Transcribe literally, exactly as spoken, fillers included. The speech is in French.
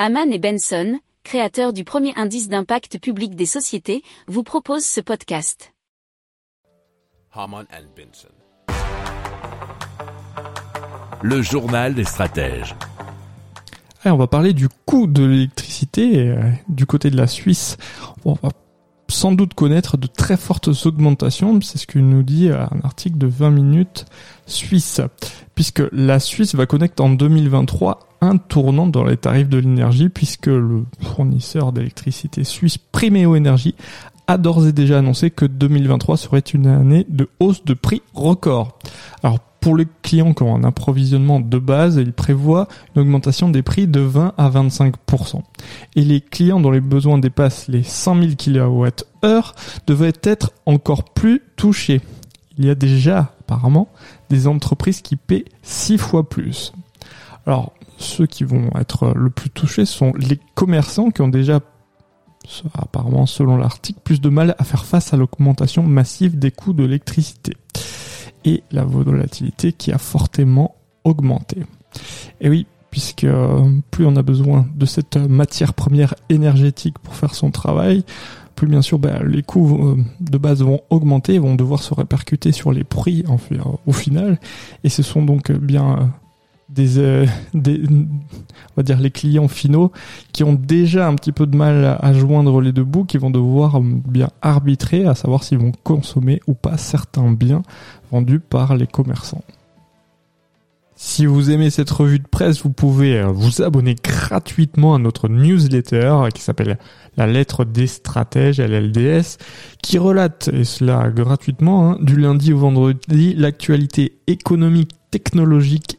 Amman et Benson, créateurs du premier indice d'impact public des sociétés, vous proposent ce podcast. Amman et Benson. Le journal des stratèges. Allez, on va parler du coût de l'électricité euh, du côté de la Suisse. On va sans doute connaître de très fortes augmentations, c'est ce que nous dit un article de vingt minutes suisse, puisque la Suisse va connaître en deux mille vingt-trois un tournant dans les tarifs de l'énergie, puisque le fournisseur d'électricité suisse Priméo Energie a d'ores et déjà annoncé que deux mille vingt-trois serait une année de hausse de prix record. Alors, pour les clients qui ont un approvisionnement de base, ils prévoient une augmentation des prix de vingt à vingt-cinq pour cent. Et les clients dont les besoins dépassent les cent mille kilowattheures devraient être encore plus touchés. Il y a déjà, apparemment, des entreprises qui paient six fois plus. Alors, ceux qui vont être le plus touchés sont les commerçants qui ont déjà, apparemment selon l'article, plus de mal à faire face à l'augmentation massive des coûts de l'électricité. Et la volatilité qui a fortement augmenté. Et oui, puisque plus on a besoin de cette matière première énergétique pour faire son travail, plus bien sûr bah, les coûts de base vont augmenter, vont devoir se répercuter sur les prix en fait, au final. Et ce sont donc bien des, euh, des, on va dire les clients finaux qui ont déjà un petit peu de mal à joindre les deux bouts, qui vont devoir bien arbitrer, à savoir s'ils vont consommer ou pas certains biens vendus par les commerçants. Si vous aimez cette revue de presse, vous pouvez vous abonner gratuitement à notre newsletter qui s'appelle La lettre des stratèges, L L D S, qui relate, et cela gratuitement, hein, du lundi au vendredi, l'actualité économique, technologique,